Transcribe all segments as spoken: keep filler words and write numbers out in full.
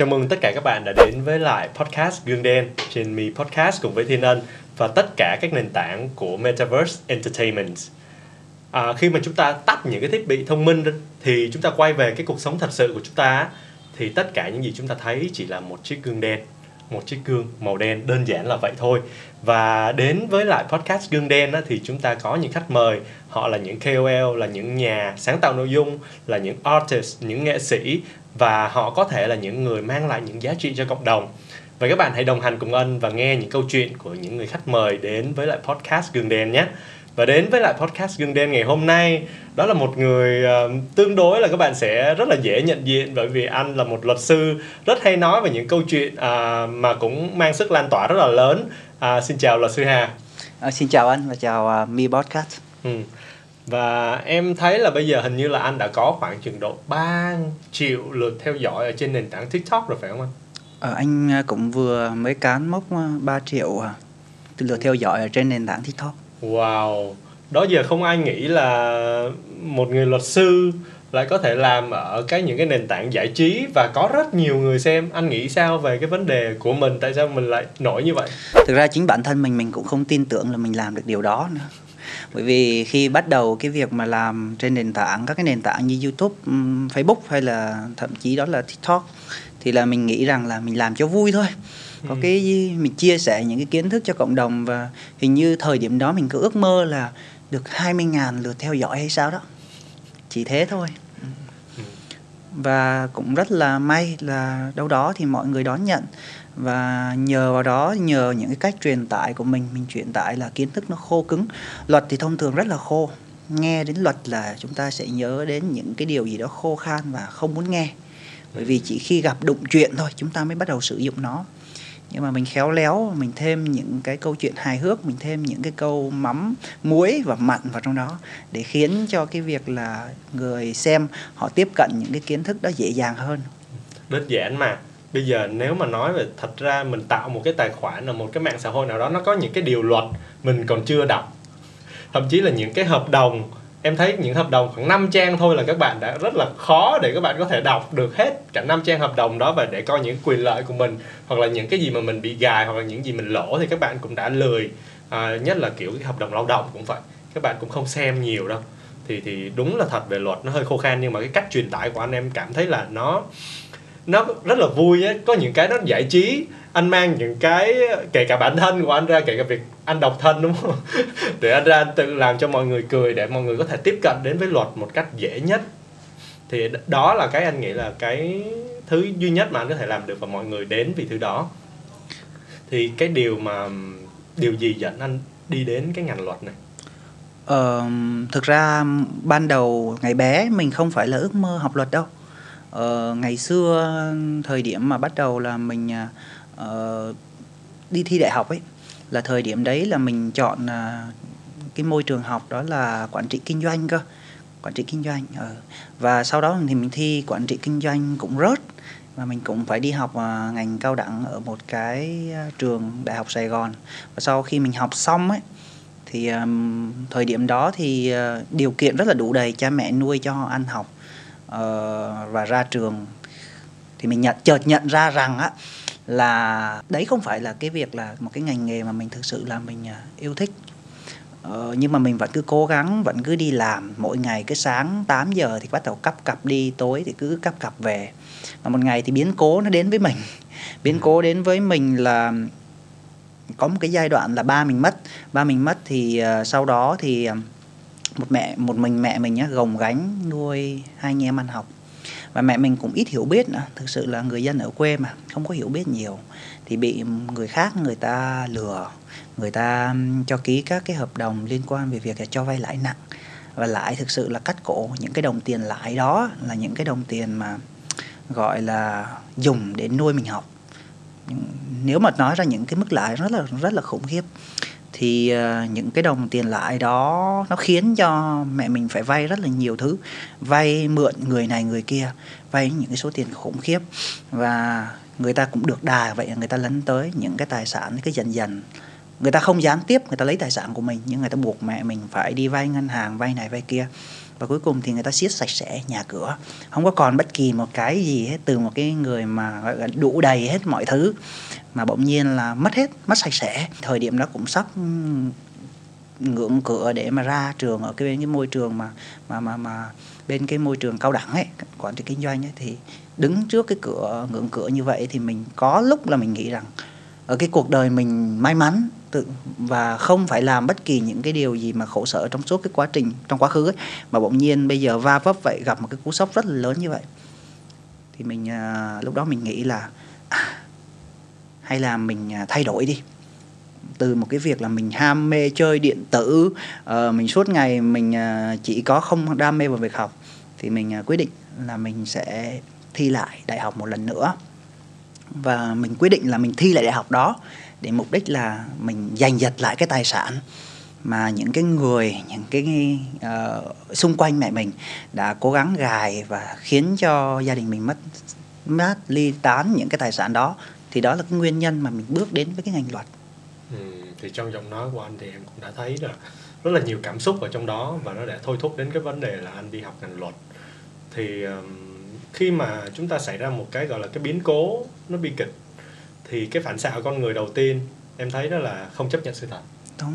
Chào mừng tất cả các bạn đã đến với lại podcast Gương Đen trên Me Podcast cùng với Thiên Ân và tất cả các nền tảng của Metaverse Entertainment. À, khi mà chúng ta tắt những cái thiết bị thông minh thì chúng ta quay về cái cuộc sống thật sự của chúng ta, thì tất cả những gì chúng ta thấy chỉ là một chiếc gương đen, một chiếc gương màu đen, đơn giản là vậy thôi. Và đến với lại podcast Gương Đen á, thì chúng ta có những khách mời, họ là những K O L, là những nhà sáng tạo nội dung, là những artist, những nghệ sĩ, và họ có thể là những người mang lại những giá trị cho cộng đồng. Và các bạn hãy đồng hành cùng Ân và nghe những câu chuyện của những người khách mời đến với lại podcast Gương Đen nhé. Và đến với lại podcast Gương Đen ngày hôm nay, đó là một người uh, tương đối là các bạn sẽ rất là dễ nhận diện, bởi vì anh là một luật sư rất hay nói về những câu chuyện uh, mà cũng mang sức lan tỏa rất là lớn. Uh, xin chào luật sư Hà. À, xin chào anh và chào uh, Me Podcast. Ừ. Và em thấy là bây giờ hình như là anh đã có khoảng chừng độ ba triệu lượt theo dõi ở trên nền tảng TikTok rồi phải không anh? À, anh cũng vừa mới cán mốc ba triệu lượt theo dõi ở trên nền tảng TikTok. Wow, đó giờ không ai nghĩ là một người luật sư lại có thể làm ở cái những cái nền tảng giải trí và có rất nhiều người xem. Anh nghĩ sao về cái vấn đề của mình, tại sao mình lại nổi như vậy? Thực ra chính bản thân mình mình cũng không tin tưởng là mình làm được điều đó nữa. Bởi vì khi bắt đầu cái việc mà làm trên nền tảng, các cái nền tảng như YouTube, Facebook hay là thậm chí đó là TikTok, thì là mình nghĩ rằng là mình làm cho vui thôi. Có ừ. cái mình chia sẻ những cái kiến thức cho cộng đồng, và hình như thời điểm đó mình cứ ước mơ là được hai mươi nghìn lượt theo dõi hay sao đó. Chỉ thế thôi. Ừ. Và cũng rất là may là đâu đó thì mọi người đón nhận. Và nhờ vào đó, nhờ những cái cách truyền tải của mình, mình truyền tải là kiến thức nó khô cứng. Luật thì thông thường rất là khô. Nghe đến luật là chúng ta sẽ nhớ đến những cái điều gì đó khô khan và không muốn nghe. Bởi vì chỉ khi gặp đụng chuyện thôi chúng ta mới bắt đầu sử dụng nó. Nhưng mà mình khéo léo, mình thêm những cái câu chuyện hài hước, mình thêm những cái câu mắm, muối và mặn vào trong đó, để khiến cho cái việc là người xem họ tiếp cận những cái kiến thức đó dễ dàng hơn. Đơn giản mà. Bây giờ nếu mà nói về, thật ra mình tạo một cái tài khoản ở một cái mạng xã hội nào đó, nó có những cái điều luật mình còn chưa đọc. Thậm chí là những cái hợp đồng, em thấy những hợp đồng khoảng năm trang thôi là các bạn đã rất là khó để các bạn có thể đọc được hết cả năm trang hợp đồng đó, và để coi những quyền lợi của mình, hoặc là những cái gì mà mình bị gài, hoặc là những gì mình lỗ thì các bạn cũng đã lười. à, Nhất là kiểu cái hợp đồng lao động cũng vậy, các bạn cũng không xem nhiều đâu. Thì, thì đúng là thật, về luật nó hơi khô khan, nhưng mà cái cách truyền tải của anh em cảm thấy là nó... nó rất là vui ấy. Có những cái nó giải trí, anh mang những cái kể cả bản thân của anh ra, kể cả việc anh độc thân đúng không, để anh ra anh tự làm cho mọi người cười, để mọi người có thể tiếp cận đến với luật một cách dễ nhất. Thì đó là cái anh nghĩ là cái thứ duy nhất mà anh có thể làm được, và mọi người đến vì thứ đó. Thì cái điều mà điều gì dẫn anh đi đến cái ngành luật này? Ờ, thực ra ban đầu ngày bé mình không phải là ước mơ học luật đâu. Ờ, ngày xưa thời điểm mà bắt đầu là mình uh, đi thi đại học ấy, là thời điểm đấy là mình chọn uh, cái môi trường học đó là quản trị kinh doanh cơ. Quản trị kinh doanh uh. Và sau đó thì mình thi quản trị kinh doanh cũng rớt, và mình cũng phải đi học uh, ngành cao đẳng ở một cái trường đại học Sài Gòn. Và sau khi mình học xong ấy thì um, thời điểm đó thì uh, điều kiện rất là đủ đầy, cha mẹ nuôi cho họ ăn học. Uh, và ra trường thì mình nhận, chợt nhận ra rằng á, là đấy không phải là cái việc là một cái ngành nghề mà mình thực sự là mình uh, yêu thích. uh, Nhưng mà mình vẫn cứ cố gắng, vẫn cứ đi làm. Mỗi ngày cứ sáng tám giờ thì bắt đầu cắp cặp đi, tối thì cứ cắp cặp về. Và một ngày thì biến cố nó đến với mình. Biến cố đến với mình là có một cái giai đoạn là ba mình mất. Ba mình mất thì uh, sau đó thì uh, một mẹ một mình mẹ mình á, gồng gánh nuôi hai anh em ăn học. Và mẹ mình cũng ít hiểu biết nữa, thực sự là người dân ở quê mà không có hiểu biết nhiều, thì bị người khác người ta lừa, người ta cho ký các cái hợp đồng liên quan về việc là cho vay lãi nặng. Và lãi thực sự là cắt cổ, những cái đồng tiền lãi đó là những cái đồng tiền mà gọi là dùng để nuôi mình học. Nếu mà nói ra những cái mức lãi rất là rất là khủng khiếp. Thì uh, những cái đồng tiền lãi đó nó khiến cho mẹ mình phải vay rất là nhiều thứ. Vay mượn người này người kia, vay những cái số tiền khủng khiếp. Và người ta cũng được đà vậy, người ta lấn tới những cái tài sản, cứ dần dần Người ta không gián tiếp, người ta lấy tài sản của mình, nhưng người ta buộc mẹ mình phải đi vay ngân hàng, vay này vay kia. Và cuối cùng thì người ta siết sạch sẽ nhà cửa. Không có còn bất kỳ một cái gì hết, từ một cái người mà gọi là đủ đầy hết mọi thứ, mà bỗng nhiên là mất hết, mất sạch sẽ. Thời điểm đó cũng sắp ngưỡng cửa để mà ra trường ở cái bên cái môi trường mà mà mà mà bên cái môi trường cao đẳng ấy, quản trị kinh doanh ấy, thì đứng trước cái cửa ngưỡng cửa như vậy thì mình có lúc là mình nghĩ rằng ở cái cuộc đời mình may mắn tự và không phải làm bất kỳ những cái điều gì mà khổ sở trong suốt cái quá trình trong quá khứ ấy, mà bỗng nhiên bây giờ va vấp vậy, gặp một cái cú sốc rất là lớn như vậy thì mình à, lúc đó mình nghĩ là à, hay là mình thay đổi đi. Từ một cái việc là mình ham mê chơi điện tử, uh, mình suốt ngày mình uh, chỉ có không đam mê vào việc học, thì mình uh, quyết định là mình sẽ thi lại đại học một lần nữa. Và mình quyết định là mình thi lại đại học đó để mục đích là mình giành giật lại cái tài sản mà những cái người, những cái uh, xung quanh mẹ mình đã cố gắng gài và khiến cho gia đình mình mất, mất ly tán những cái tài sản đó. Thì đó là cái nguyên nhân mà mình bước đến với cái ngành luật. Ừ, thì trong giọng nói của anh thì em cũng đã thấy là rất là nhiều cảm xúc ở trong đó, và nó đã thôi thúc đến cái vấn đề là anh đi học ngành luật. Thì um, khi mà chúng ta xảy ra một cái gọi là cái biến cố nó bi kịch, thì cái phản xạ của con người đầu tiên em thấy đó là không chấp nhận sự thật. Đúng.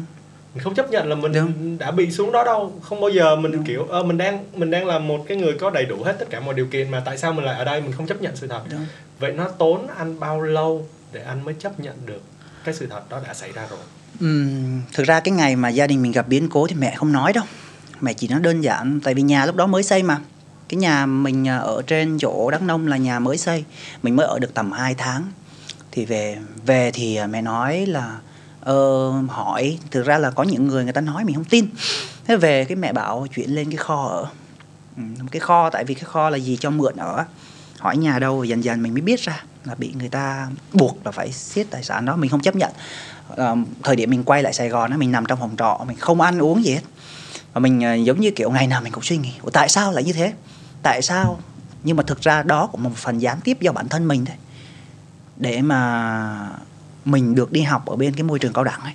Mình không chấp nhận là mình Đúng. đã bị xuống đó đâu. Không bao giờ mình Đúng. kiểu ờ, mình đang mình đang là một cái người có đầy đủ hết tất cả mọi điều kiện, mà tại sao mình lại ở đây, mình không chấp nhận sự thật. Đúng. Vậy nó tốn anh bao lâu để anh mới chấp nhận được cái sự thật đó đã xảy ra rồi? Ừ, thực ra cái ngày mà gia đình mình gặp biến cố thì mẹ không nói đâu. Mẹ chỉ nói đơn giản, tại vì nhà lúc đó mới xây mà. Cái nhà mình ở trên chỗ Đắk Nông là nhà mới xây, mình mới ở được tầm hai tháng. Thì về về thì mẹ nói là ờ, hỏi, thực ra là có những người người ta nói mình không tin. Thế về cái mẹ bảo chuyển lên cái kho ở. Ừ, cái kho, tại vì cái kho là gì cho mượn ở. Hỏi nhà đâu, dần dần mình mới biết ra là bị người ta buộc là phải siết tài sản đó. Mình không chấp nhận. à, Thời điểm mình quay lại Sài Gòn, mình nằm trong phòng trọ, mình không ăn uống gì hết. Và mình giống như kiểu ngày nào mình cũng suy nghĩ, ủa tại sao lại như thế? Tại sao? Nhưng mà thực ra đó cũng một phần gián tiếp do bản thân mình thôi, để mà mình được đi học ở bên cái môi trường cao đẳng ấy.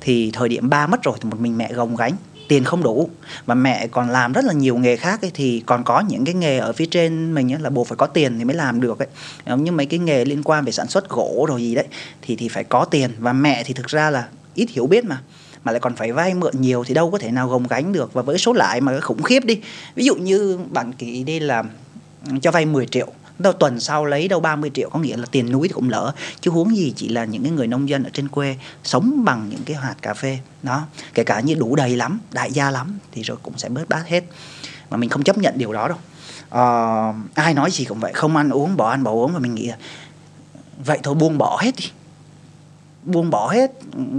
Thì thời điểm ba mất rồi thì một mình mẹ gồng gánh, tiền không đủ, và mẹ còn làm rất là nhiều nghề khác ấy, thì còn có những cái nghề ở phía trên mình ấy, là buộc phải có tiền thì mới làm được ấy. Như mấy cái nghề liên quan về sản xuất gỗ rồi gì đấy thì, thì phải có tiền, và mẹ thì thực ra là ít hiểu biết mà mà lại còn phải vay mượn nhiều thì đâu có thể nào gồng gánh được. Và với số lãi mà khủng khiếp đi, ví dụ như bạn ký đi là cho vay mười triệu, đâu tuần sau lấy đâu ba mươi triệu, có nghĩa là tiền núi thì cũng lỡ, chứ huống gì chỉ là những cái người nông dân ở trên quê sống bằng những cái hạt cà phê đó. Kể cả như đủ đầy lắm, đại gia lắm thì rồi cũng sẽ bớt bát hết, mà mình không chấp nhận điều đó đâu. À, ai nói gì cũng vậy, không ăn uống, bỏ ăn bỏ uống. Và mình nghĩ là vậy thôi, buông bỏ hết đi, buông bỏ hết,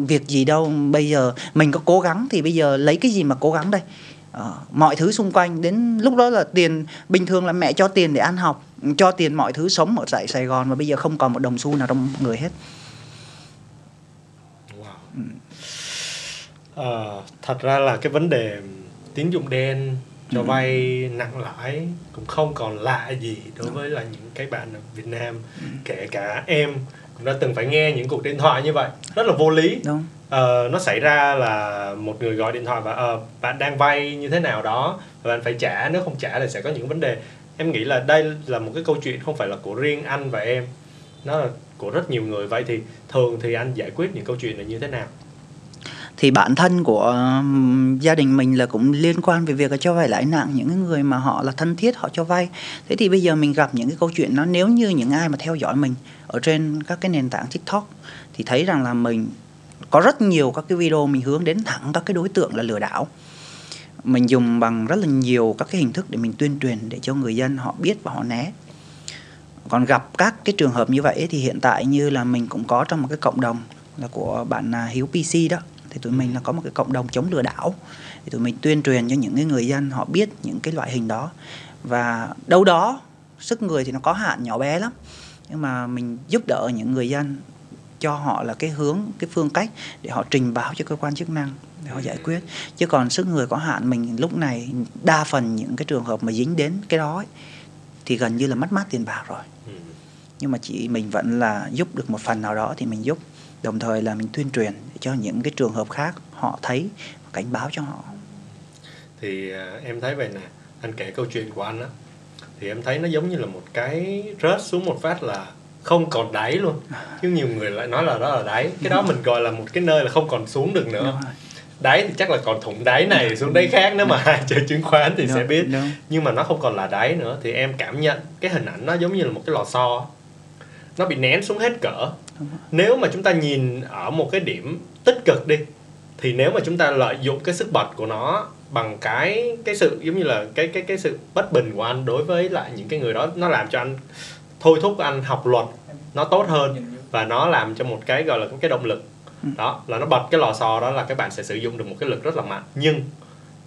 việc gì đâu, bây giờ mình có cố gắng thì bây giờ lấy cái gì mà cố gắng đây. Ờ, mọi thứ xung quanh đến lúc đó là tiền, bình thường là mẹ cho tiền để ăn học, cho tiền mọi thứ sống ở tại Sài Gòn, và bây giờ không còn một đồng xu nào trong người hết. Wow. À, thật ra là cái vấn đề tín dụng đen, cho vay ừ. nặng lãi cũng không còn lạ gì đối với là những cái bạn ở Việt Nam. ừ. Kể cả em cũng đã từng phải nghe những cuộc điện thoại như vậy, rất là vô lý. Đúng. Uh, nó xảy ra là một người gọi điện thoại và uh, bạn đang vay như thế nào đó và bạn phải trả, nếu không trả thì sẽ có những vấn đề. Em nghĩ là đây là một cái câu chuyện không phải là của riêng anh và em, nó là của rất nhiều người. Vậy thì thường thì anh giải quyết những câu chuyện này như thế nào? Thì bản thân của um, gia đình mình là cũng liên quan về việc cho vay lãi nặng, những người mà họ là thân thiết họ cho vay. Thế thì bây giờ mình gặp những cái câu chuyện đó, nếu như những ai mà theo dõi mình ở trên các cái nền tảng TikTok thì thấy rằng là mình có rất nhiều các cái video mình hướng đến thẳng các cái đối tượng là lừa đảo. Mình dùng bằng rất là nhiều các cái hình thức để mình tuyên truyền để cho người dân họ biết và họ né. Còn gặp các cái trường hợp như vậy thì hiện tại như là mình cũng có trong một cái cộng đồng là của bạn Hiếu pê xê đó, thì tụi mình là có một cái cộng đồng chống lừa đảo. Thì tụi mình tuyên truyền cho những cái người dân họ biết những cái loại hình đó. Và đâu đó sức người thì nó có hạn, nhỏ bé lắm, nhưng mà mình giúp đỡ những người dân, cho họ là cái hướng, cái phương cách để họ trình báo cho cơ quan chức năng để họ giải quyết. Chứ còn sức người có hạn, mình lúc này đa phần những cái trường hợp mà dính đến cái đó ấy, thì gần như là mất mát tiền bạc rồi. Nhưng mà chỉ mình vẫn là giúp được một phần nào đó thì mình giúp, Đồng thời là mình tuyên truyền cho những cái trường hợp khác họ thấy, cảnh báo cho họ. Thì em thấy vậy nè, anh kể câu chuyện của anh á, thì em thấy nó giống như là một cái rớt xuống một phát là không còn đáy luôn. Chứ nhiều người lại nói là đó là đáy. Cái đó mình gọi là một cái nơi là không còn xuống được nữa. Đáy thì chắc là còn thủng đáy này xuống đáy khác, nếu mà ai chơi chứng khoán thì sẽ biết. Nhưng mà nó không còn là đáy nữa. Thì em cảm nhận cái hình ảnh nó giống như là một cái lò xo, nó bị nén xuống hết cỡ. Nếu mà chúng ta nhìn ở một cái điểm tích cực đi, thì nếu mà chúng ta lợi dụng cái sức bật của nó bằng cái cái sự giống như là cái cái cái sự bất bình của anh đối với lại những cái người đó, nó làm cho anh thôi thúc anh học luật nó tốt hơn, và nó làm cho một cái gọi là cái động lực đó là nó bật cái lò xo đó, là các bạn sẽ sử dụng được một cái lực rất là mạnh. Nhưng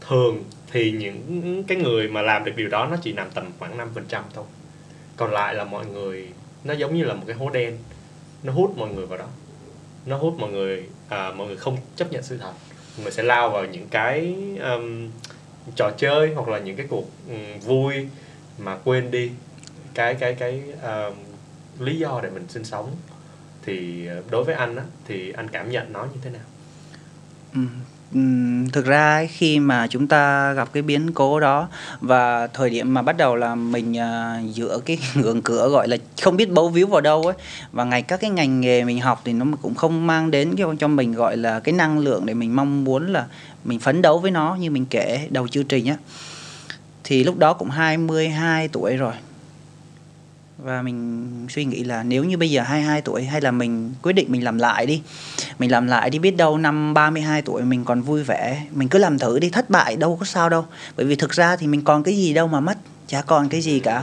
thường thì những cái người mà làm được điều đó nó chỉ nằm tầm khoảng năm phần trăm thôi, còn lại là mọi người nó giống như là một cái hố đen, nó hút mọi người vào đó, nó hút mọi người à, mọi người không chấp nhận sự thật, mọi người sẽ lao vào những cái um, trò chơi hoặc là những cái cuộc um, vui mà quên đi cái cái cái um, lý do để mình sinh sống. Thì đối với anh á, thì anh cảm nhận nó như thế nào? Ừ. Thực ra khi mà chúng ta gặp cái biến cố đó, và thời điểm mà bắt đầu là mình giữa cái ngưỡng cửa gọi là không biết bấu víu vào đâu ấy, và ngày các cái ngành nghề mình học thì nó cũng không mang đến cho mình gọi là cái năng lượng để mình mong muốn là mình phấn đấu với nó. Như mình kể đầu chương trình á, thì lúc đó cũng hai mươi hai tuổi rồi, và mình suy nghĩ là nếu như bây giờ hai mươi hai tuổi, hay là mình quyết định mình làm lại đi. Mình làm lại đi, biết đâu năm ba mươi hai tuổi mình còn vui vẻ. Mình cứ làm thử đi, thất bại đâu có sao đâu. Bởi vì thực ra thì mình còn cái gì đâu mà mất, chả còn cái gì cả.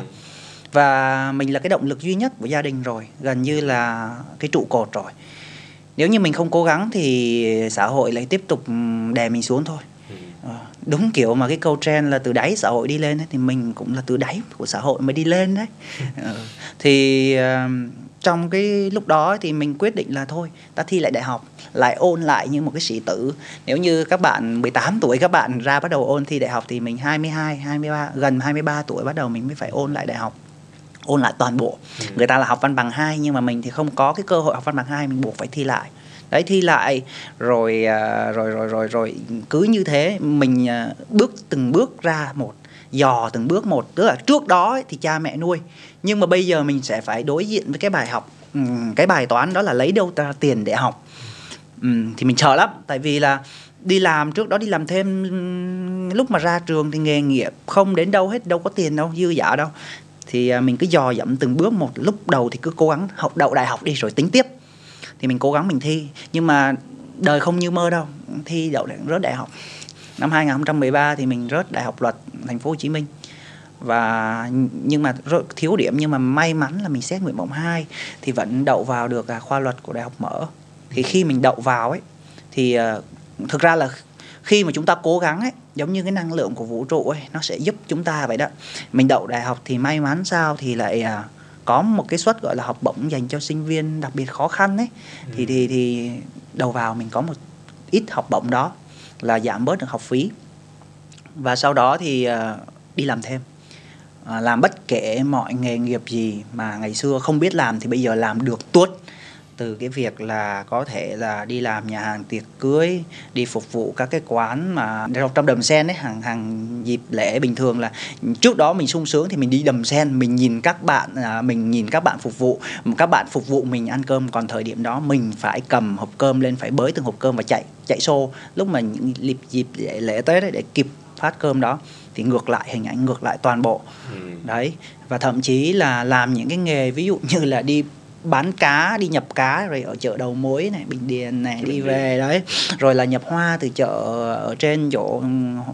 Và mình là cái động lực duy nhất của gia đình rồi, gần như là cái trụ cột rồi. Nếu như mình không cố gắng thì xã hội lại tiếp tục đè mình xuống thôi. Đúng kiểu mà cái câu trend là từ đáy xã hội đi lên ấy, thì mình cũng là từ đáy của xã hội mới đi lên đấy. Thì trong cái lúc đó thì mình quyết định là thôi, ta thi lại đại học, lại ôn lại như một cái sĩ tử. Nếu như các bạn mười tám tuổi các bạn ra bắt đầu ôn thi đại học, thì mình hai mươi hai, hai mươi ba, gần hai mươi ba tuổi bắt đầu mình mới phải ôn lại đại học, ôn lại toàn bộ. Người ta là học văn bằng hai, nhưng mà mình thì không có cái cơ hội học văn bằng hai, mình buộc phải thi lại. Đấy, thi lại rồi, rồi rồi rồi rồi cứ như thế mình bước từng bước ra một, dò từng bước một. Tức là trước đó ấy, thì cha mẹ nuôi, nhưng mà bây giờ mình sẽ phải đối diện với cái bài học, cái bài toán đó là lấy đâu ra tiền để học. Thì mình sợ lắm, tại vì là đi làm trước đó, đi làm thêm lúc mà ra trường thì nghề nghiệp không đến đâu hết, đâu có tiền đâu, dư giả đâu. Thì mình cứ dò dẫm từng bước một. Lúc đầu thì cứ cố gắng học đậu đại học đi rồi tính tiếp. Thì mình cố gắng mình thi, nhưng mà đời không như mơ đâu. Thi đậu rớt đại học. Năm hai không một ba thì mình rớt đại học luật thành phố Hồ Chí Minh. Và nhưng mà thiếu điểm, nhưng mà may mắn là mình xét nguyện vọng hai thì vẫn đậu vào được khoa luật của đại học mở. Thì khi mình đậu vào ấy thì thực ra là khi mà chúng ta cố gắng ấy, giống như cái năng lượng của vũ trụ ấy, nó sẽ giúp chúng ta vậy đó. Mình đậu đại học thì may mắn sao thì lại có một cái suất gọi là học bổng dành cho sinh viên đặc biệt khó khăn ấy. Ừ. thì, thì, thì đầu vào mình có một ít học bổng đó, là giảm bớt được học phí. Và sau đó thì uh, đi làm thêm, uh, làm bất kể mọi nghề nghiệp gì mà ngày xưa không biết làm thì bây giờ làm được tuốt. Từ cái việc là có thể là đi làm nhà hàng tiệc cưới, đi phục vụ các cái quán mà trong đầm sen ấy, hàng hàng dịp lễ bình thường là trước đó mình sung sướng thì mình đi đầm sen, mình nhìn các bạn, mình nhìn các bạn phục vụ, các bạn phục vụ mình ăn cơm. Còn thời điểm đó mình phải cầm hộp cơm lên, phải bới từng hộp cơm và chạy chạy xô lúc mà những dịp dịp lễ, lễ Tết đấy để kịp phát cơm đó. Thì ngược lại, hình ảnh ngược lại toàn bộ. Ừ. Đấy, và thậm chí là làm những cái nghề ví dụ như là đi bán cá, đi nhập cá rồi ở chợ đầu mối này, Bình Điền này, đi về đấy, rồi là nhập hoa từ chợ ở trên chỗ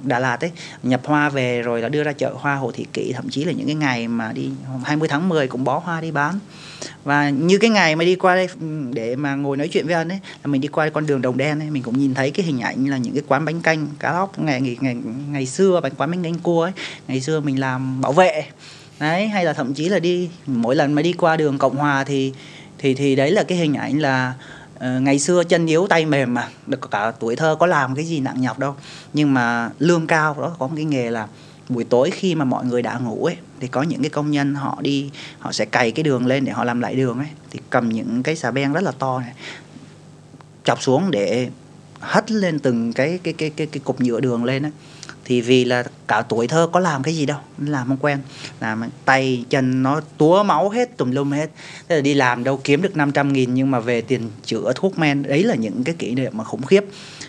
Đà Lạt ấy, nhập hoa về rồi là đưa ra chợ hoa Hồ Thị Kỷ. Thậm chí là những cái ngày mà đi hai mươi tháng mười cũng bó hoa đi bán. Và như cái ngày mà đi qua đây để mà ngồi nói chuyện với anh ấy, là mình đi qua con đường Đồng Đen ấy, mình cũng nhìn thấy cái hình ảnh là những cái quán bánh canh cá lóc ngày ngày ngày, ngày xưa, bánh quán bánh canh cua ấy, ngày xưa mình làm bảo vệ. Đấy, hay là thậm chí là đi mỗi lần mà đi qua đường Cộng Hòa thì thì thì đấy là cái hình ảnh là uh, ngày xưa chân yếu tay mềm mà được cả tuổi thơ, có làm cái gì nặng nhọc đâu, nhưng mà lương cao. Đó có một cái nghề là buổi tối khi mà mọi người đã ngủ ấy thì có những cái công nhân họ đi, họ sẽ cày cái đường lên để họ làm lại đường ấy, thì cầm những cái xà beng rất là to này, chọc xuống để hất lên từng cái cái cái cái, cái cục nhựa đường lên á. Thì vì là cả tuổi thơ có làm cái gì đâu, làm không quen, làm tay chân nó túa máu hết, tùm lum hết. Thế là đi làm đâu kiếm được năm trăm nghìn, nhưng mà về tiền chữa thuốc men, đấy là những cái kỷ niệm mà khủng khiếp.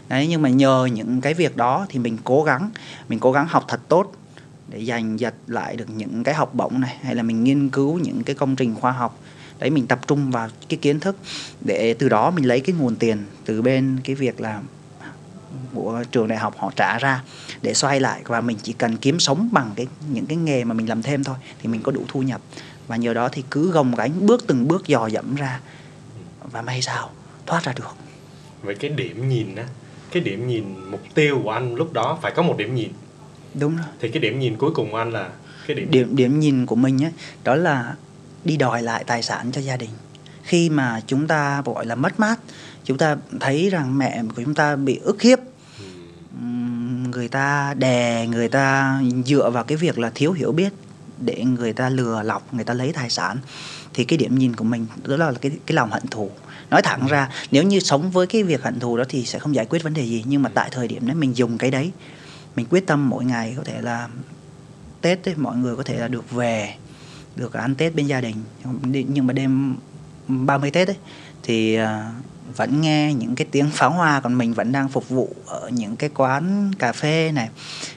Đấy, nhưng mà nhờ những cái việc đó thì mình cố gắng, mình cố gắng học thật tốt để giành giật lại được những cái học bổng này, hay là mình nghiên cứu những cái công trình khoa học. Đấy, mình tập trung vào cái kiến thức để từ đó mình lấy cái nguồn tiền từ bên cái việc là của trường đại học họ trả ra để xoay lại, và mình chỉ cần kiếm sống bằng cái những cái nghề mà mình làm thêm thôi thì mình có đủ thu nhập. Và nhờ đó thì cứ gồng gánh bước từng bước dò dẫm ra và may sao thoát ra được. Vậy cái điểm nhìn á, cái điểm nhìn mục tiêu của anh lúc đó phải có một điểm nhìn. Đúng rồi. Thì cái điểm nhìn cuối cùng của anh là cái điểm điểm, điểm nhìn của mình ấy, đó là đi đòi lại tài sản cho gia đình. Khi mà chúng ta gọi là mất mát, chúng ta thấy rằng mẹ của chúng ta bị ức hiếp, người ta đè, người ta dựa vào cái việc là thiếu hiểu biết để người ta lừa lọc, người ta lấy tài sản. Thì cái điểm nhìn của mình đó là cái, cái lòng hận thù. Nói thẳng ra, nếu như sống với cái việc hận thù đó thì sẽ không giải quyết vấn đề gì. Nhưng mà tại thời điểm đấy mình dùng cái đấy, mình quyết tâm mỗi ngày có thể là Tết ấy, mọi người có thể là được về, được ăn Tết bên gia đình. Nhưng mà đêm ba mươi Tết ấy, thì vẫn nghe những cái tiếng pháo hoa, còn mình vẫn đang phục vụ ở những cái quán cà phê này,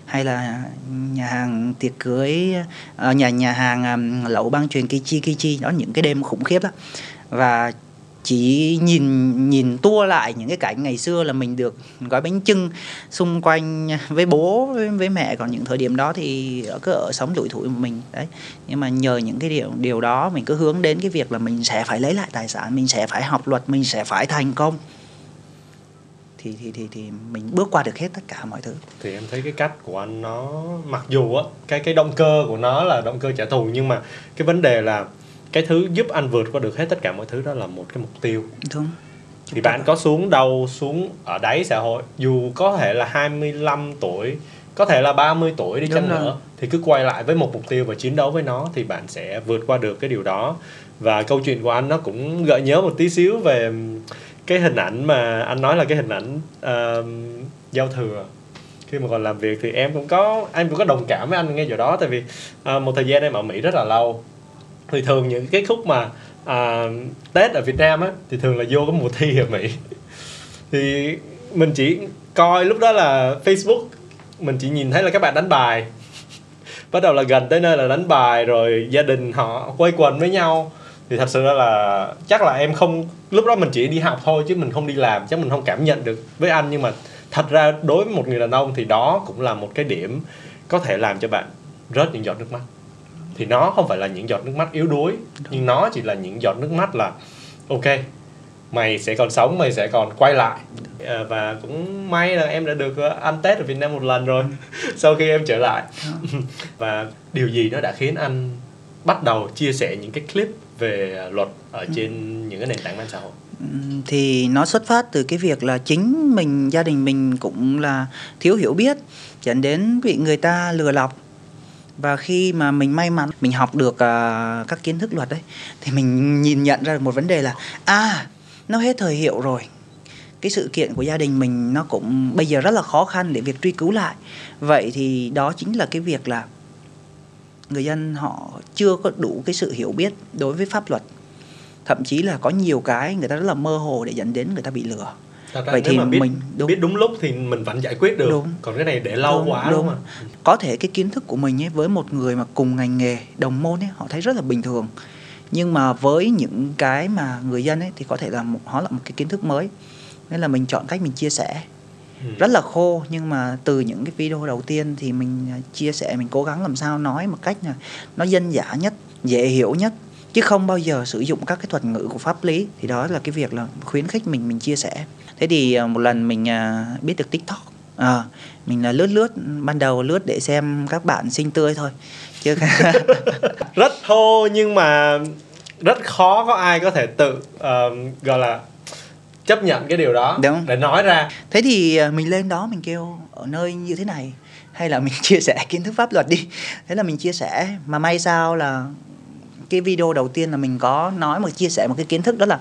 hay là nhà hàng tiệc cưới, nhà nhà hàng lẩu băng chuyền Kichi Kichi. Đó, những cái đêm khủng khiếp đó. Và chỉ nhìn nhìn tua lại những cái cảnh ngày xưa là mình được gói bánh chưng xung quanh với bố, với, với mẹ. Còn những thời điểm đó thì cứ ở sống lủi thủi mình đấy. Nhưng mà nhờ những cái điều điều đó, mình cứ hướng đến cái việc là mình sẽ phải lấy lại tài sản, mình sẽ phải học luật, mình sẽ phải thành công, thì thì thì thì mình bước qua được hết tất cả mọi thứ. Thì em thấy cái cách của anh nó mặc dù á cái cái động cơ của nó là động cơ trả thù, nhưng mà cái vấn đề là cái thứ giúp anh vượt qua được hết tất cả mọi thứ đó là một cái mục tiêu. Đúng. Thì bạn có xuống đâu, xuống ở đáy xã hội, dù có thể là hai mươi lăm tuổi, có thể là ba mươi tuổi đi chăng nữa, thì cứ quay lại với một mục tiêu và chiến đấu với nó thì bạn sẽ vượt qua được cái điều đó. Và câu chuyện của anh nó cũng gợi nhớ một tí xíu về cái hình ảnh mà anh nói là cái hình ảnh uh, giao thừa. Khi mà còn làm việc thì em cũng có, anh cũng có đồng cảm với anh ngay chỗ đó. Tại vì uh, một thời gian em ở Mỹ rất là lâu, thì thường những cái khúc mà à, Tết ở Việt Nam á thì thường là vô cái mùa thi ở Mỹ. Thì mình chỉ coi lúc đó là Facebook, mình chỉ nhìn thấy là các bạn đánh bài. Bắt đầu là gần tới nơi là đánh bài, rồi gia đình họ quây quần với nhau. Thì thật sự là chắc là em không, lúc đó mình chỉ đi học thôi chứ mình không đi làm, chắc mình không cảm nhận được với anh. Nhưng mà thật ra đối với một người đàn ông thì đó cũng là một cái điểm có thể làm cho bạn rớt những giọt nước mắt. Thì nó không phải là những giọt nước mắt yếu đuối, nhưng nó chỉ là những giọt nước mắt là ok, mày sẽ còn sống, mày sẽ còn quay lại. Và cũng may là em đã được ăn Tết ở Việt Nam một lần rồi sau khi em trở lại. Và điều gì nó đã khiến anh bắt đầu chia sẻ những cái clip về luật ở trên những cái nền tảng mạng xã hội? Thì nó xuất phát từ cái việc là chính mình, gia đình mình cũng là thiếu hiểu biết, dẫn đến bị người ta lừa lọc. Và khi mà mình may mắn, mình học được uh, các kiến thức luật đấy, thì mình nhìn nhận ra được một vấn đề là à, nó hết thời hiệu rồi. Cái sự kiện của gia đình mình nó cũng bây giờ rất là khó khăn để việc truy cứu lại. Vậy thì đó chính là cái việc là người dân họ chưa có đủ cái sự hiểu biết đối với pháp luật. Thậm chí là có nhiều cái người ta rất là mơ hồ để dẫn đến người ta bị lừa. Thật ra, vậy thì biết, mình đúng. biết đúng lúc thì mình vẫn giải quyết được, đúng. Còn cái này để lâu đúng, quá đúng. đúng mà. Có thể cái kiến thức của mình ấy, với một người mà cùng ngành nghề, đồng môn ấy, họ thấy rất là bình thường. Nhưng mà với những cái mà người dân ấy, thì có thể là một, họ là một cái kiến thức mới. Nên là mình chọn cách mình chia sẻ ừ. rất là khô, nhưng mà từ những cái video đầu tiên thì mình chia sẻ, mình cố gắng làm sao nói một cách là nó dân dã nhất, dễ hiểu nhất, chứ không bao giờ sử dụng các cái thuật ngữ của pháp lý. Thì đó là cái việc là khuyến khích mình mình chia sẻ. Thế thì một lần mình biết được TikTok, à, mình là lướt lướt, ban đầu lướt để xem các bạn xinh tươi thôi chứ rất thô, nhưng mà rất khó có ai có thể tự uh, gọi là chấp nhận cái điều đó để nói ra. Thế thì mình lên đó mình kêu ở nơi như thế này hay là mình chia sẻ kiến thức pháp luật đi. Thế là mình chia sẻ, mà may sao là cái video đầu tiên là mình có nói một chia sẻ một cái kiến thức, đó là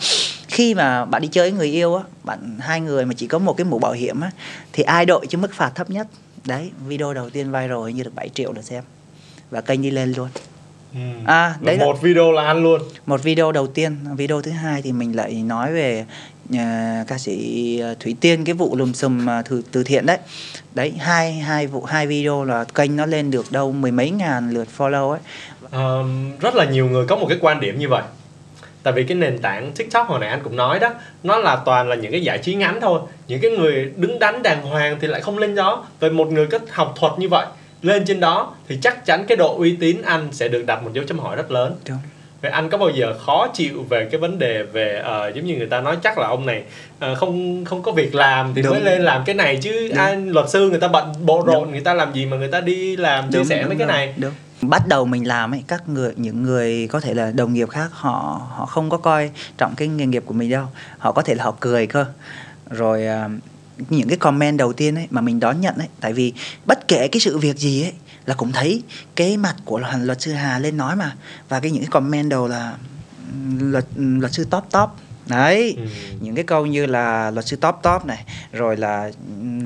khi mà bạn đi chơi với người yêu á, bạn hai người mà chỉ có một cái mũ bảo hiểm á, thì ai đội cho mức phạt thấp nhất. Đấy, video đầu tiên viral như được bảy triệu lượt xem và kênh đi lên luôn. Ừ. À, đấy một là, video là ăn luôn. Một video đầu tiên, video thứ hai thì mình lại nói về uh, ca sĩ Thủy Tiên, cái vụ lùm xùm uh, từ, từ thiện đấy. Đấy, hai hai vụ hai video là kênh nó lên được đâu mười mấy ngàn lượt follow ấy. Uh, rất là nhiều người có một cái quan điểm như vậy. Tại vì cái nền tảng TikTok hồi nãy anh cũng nói đó, nó là toàn là những cái giải trí ngắn thôi. Những cái người đứng đắn đàng hoàng thì lại không lên đó. Về một người có học thuật như vậy lên trên đó thì chắc chắn cái độ uy tín anh sẽ được đặt một dấu chấm hỏi rất lớn. Đúng. Vậy anh có bao giờ khó chịu về cái vấn đề về uh, giống như người ta nói chắc là ông này uh, không không có việc làm thì đúng, mới lên làm cái này chứ ai, luật sư người ta bận bộn rộn, người ta làm gì mà người ta đi làm đúng, chia sẻ đúng, mấy đúng, cái này. Đúng. Bắt đầu mình làm ấy, các người những người có thể là đồng nghiệp khác họ họ không có coi trọng cái nghề nghiệp của mình đâu, họ có thể là họ cười cơ. Rồi uh, những cái comment đầu tiên ấy mà mình đón nhận ấy, tại vì bất kể cái sự việc gì ấy là cũng thấy cái mặt của luật sư Hà lên nói mà, và cái những cái comment đầu là luật luật sư top top đấy, ừ. Những cái câu như là luật sư top top này, rồi là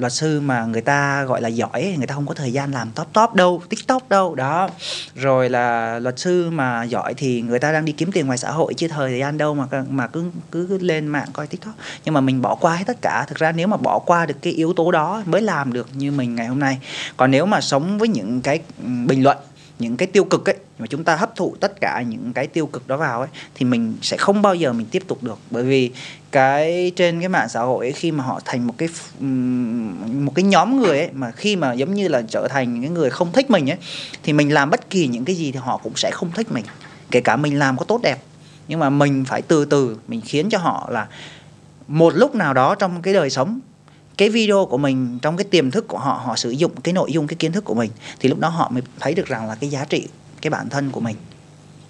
luật sư mà người ta gọi là giỏi, người ta không có thời gian làm top top đâu, TikTok đâu đó, rồi là luật sư mà giỏi thì người ta đang đi kiếm tiền ngoài xã hội chứ thời gian đâu mà mà cứ cứ, cứ lên mạng coi TikTok. Nhưng mà mình bỏ qua hết tất cả. Thực ra nếu mà bỏ qua được cái yếu tố đó mới làm được như mình ngày hôm nay. Còn nếu mà sống với những cái bình luận, những cái tiêu cực ấy, mà chúng ta hấp thụ tất cả những cái tiêu cực đó vào ấy, thì mình sẽ không bao giờ mình tiếp tục được. Bởi vì cái trên cái mạng xã hội ấy, khi mà họ thành một cái một cái nhóm người ấy, mà khi mà giống như là trở thành những người không thích mình ấy, thì mình làm bất kỳ những cái gì thì họ cũng sẽ không thích mình, kể cả mình làm có tốt đẹp. Nhưng mà mình phải từ từ mình khiến cho họ là một lúc nào đó trong cái đời sống, cái video của mình, trong cái tiềm thức của họ, họ sử dụng cái nội dung, cái kiến thức của mình, thì lúc đó họ mới thấy được rằng là cái giá trị, cái bản thân của mình,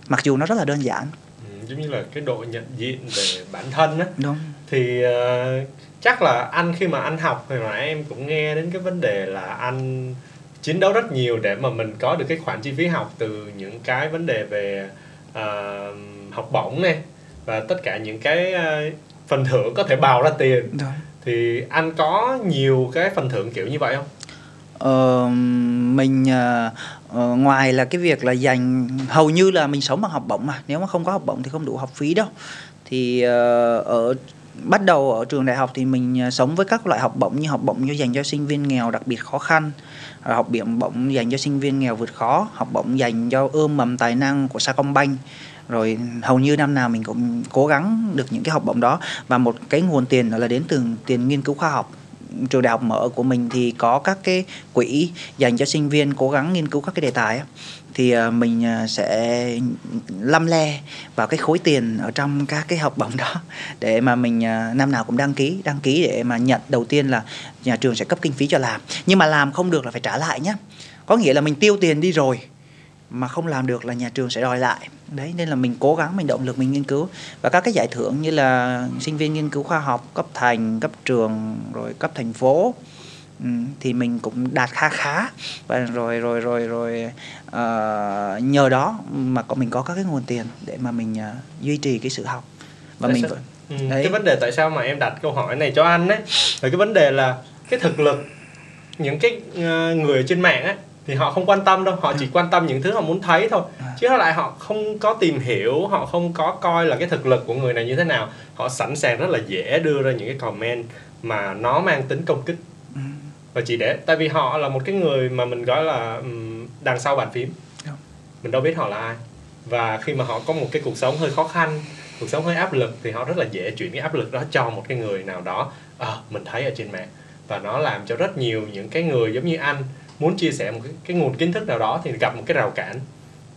mặc dù nó rất là đơn giản. Ừ, giống như là cái độ nhận diện về bản thân á. Đúng. Thì uh, chắc là anh khi mà anh học thì mà em cũng nghe đến cái vấn đề là anh chiến đấu rất nhiều để mà mình có được cái khoản chi phí học từ những cái vấn đề về uh, học bổng này và tất cả những cái uh, phần thưởng có thể bào ra tiền. Đúng. Thì anh có nhiều cái phần thưởng kiểu như vậy không? Ờ, mình uh, ngoài là cái việc là dành, hầu như là mình sống bằng học bổng mà. Nếu mà không có học bổng thì không đủ học phí đâu. Thì uh, ở bắt đầu ở trường đại học thì mình sống với các loại học bổng, như học bổng dành cho sinh viên nghèo đặc biệt khó khăn, học bổng dành cho sinh viên nghèo vượt khó, học bổng dành cho ươm mầm tài năng của Sacombank. Rồi hầu như năm nào mình cũng cố gắng được những cái học bổng đó. Và một cái nguồn tiền đó là đến từ tiền nghiên cứu khoa học. Trường đại học mở của mình thì có các cái quỹ dành cho sinh viên cố gắng nghiên cứu các cái đề tài á, thì mình sẽ lăm le vào cái khối tiền ở trong các cái học bổng đó để mà mình năm nào cũng đăng ký đăng ký để mà nhận. Đầu tiên là nhà trường sẽ cấp kinh phí cho làm, nhưng mà làm không được là phải trả lại nhé. Có nghĩa là mình tiêu tiền đi rồi mà không làm được là nhà trường sẽ đòi lại. Đấy, nên là mình cố gắng, mình động lực, mình nghiên cứu. Và các cái giải thưởng như là sinh viên nghiên cứu khoa học, cấp thành, cấp trường, rồi cấp thành phố, ừ, thì mình cũng đạt khá khá. Và rồi rồi rồi rồi uh, nhờ đó mà mình có các cái nguồn tiền để mà mình uh, duy trì cái sự học. Và tại mình vẫn... ừ, cái vấn đề tại sao mà em đặt câu hỏi này cho anh ấy là cái vấn đề là cái thực lực những cái người trên mạng ấy, thì họ không quan tâm đâu, họ chỉ quan tâm những thứ họ muốn thấy thôi, chứ lại họ không có tìm hiểu, họ không có coi là cái thực lực của người này như thế nào. Họ sẵn sàng rất là dễ đưa ra những cái comment mà nó mang tính công kích, và chỉ để tại vì họ là một cái người mà mình gọi là đằng sau bàn phím, mình đâu biết họ là ai. Và khi mà họ có một cái cuộc sống hơi khó khăn, cuộc sống hơi áp lực, thì họ rất là dễ chuyển cái áp lực đó cho một cái người nào đó à, mình thấy ở trên mạng. Và nó làm cho rất nhiều những cái người giống như anh muốn chia sẻ một cái, cái nguồn kiến thức nào đó thì gặp một cái rào cản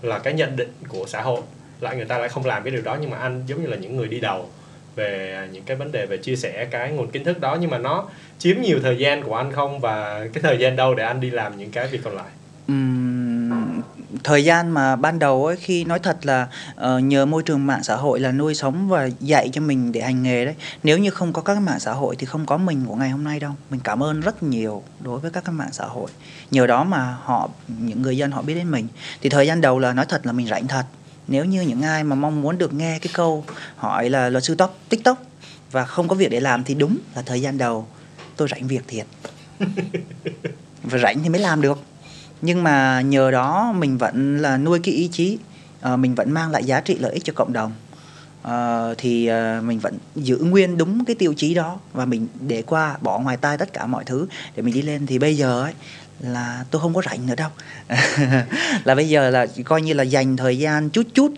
là cái nhận định của xã hội, lại người ta lại không làm cái điều đó. Nhưng mà anh giống như là những người đi đầu về những cái vấn đề về chia sẻ cái nguồn kiến thức đó, nhưng mà nó chiếm nhiều thời gian của anh không, và cái thời gian đâu để anh đi làm những cái việc còn lại? Uhm, thời gian mà ban đầu ấy, khi nói thật là uh, nhờ môi trường mạng xã hội là nuôi sống và dạy cho mình để hành nghề đấy. Nếu như không có các mạng xã hội thì không có mình của ngày hôm nay đâu. Mình cảm ơn rất nhiều đối với các mạng xã hội. Nhờ đó mà họ, những người dân họ biết đến mình. Thì thời gian đầu là nói thật là mình rảnh thật. Nếu như những ai mà mong muốn được nghe cái câu hỏi là luật sư top TikTok và không có việc để làm thì đúng là thời gian đầu tôi rảnh việc thiệt. Và rảnh thì mới làm được. Nhưng mà nhờ đó mình vẫn là nuôi cái ý chí, à, mình vẫn mang lại giá trị lợi ích cho cộng đồng, à, thì à, mình vẫn giữ nguyên đúng cái tiêu chí đó. Và mình để qua, bỏ ngoài tai tất cả mọi thứ để mình đi lên. Thì bây giờ ấy là tôi không có rảnh nữa đâu. Là bây giờ là coi như là dành thời gian chút chút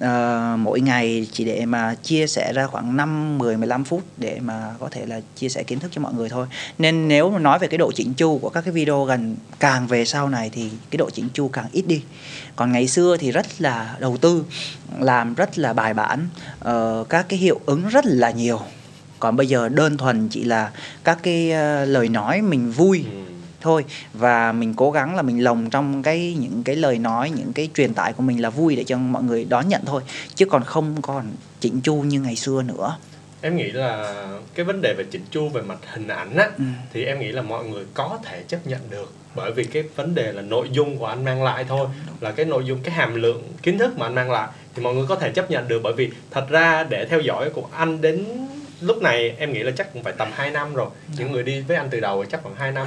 à, mỗi ngày chỉ để mà chia sẻ ra khoảng năm, mười, mười lăm phút để mà có thể là chia sẻ kiến thức cho mọi người thôi. Nên nếu mà nói về cái độ chỉnh chu của các cái video gần càng về sau này thì cái độ chỉnh chu càng ít đi. Còn ngày xưa thì rất là đầu tư, làm rất là bài bản, uh, các cái hiệu ứng rất là nhiều. Còn bây giờ đơn thuần chỉ là các cái uh, lời nói mình vui thôi, và mình cố gắng là mình lồng trong cái những cái lời nói, những cái truyền tải của mình là vui để cho mọi người đón nhận thôi, chứ còn không còn chỉnh chu như ngày xưa nữa. Em nghĩ là cái vấn đề về chỉnh chu về mặt hình ảnh á, ừ. thì em nghĩ là mọi người có thể chấp nhận được, bởi vì cái vấn đề là nội dung của anh mang lại thôi, đúng, đúng. Là cái nội dung, cái hàm lượng kiến thức mà anh mang lại thì mọi người có thể chấp nhận được, bởi vì thật ra để theo dõi của anh đến lúc này em nghĩ là chắc cũng phải tầm hai năm rồi. Đúng. Những người đi với anh từ đầu chắc khoảng hai năm.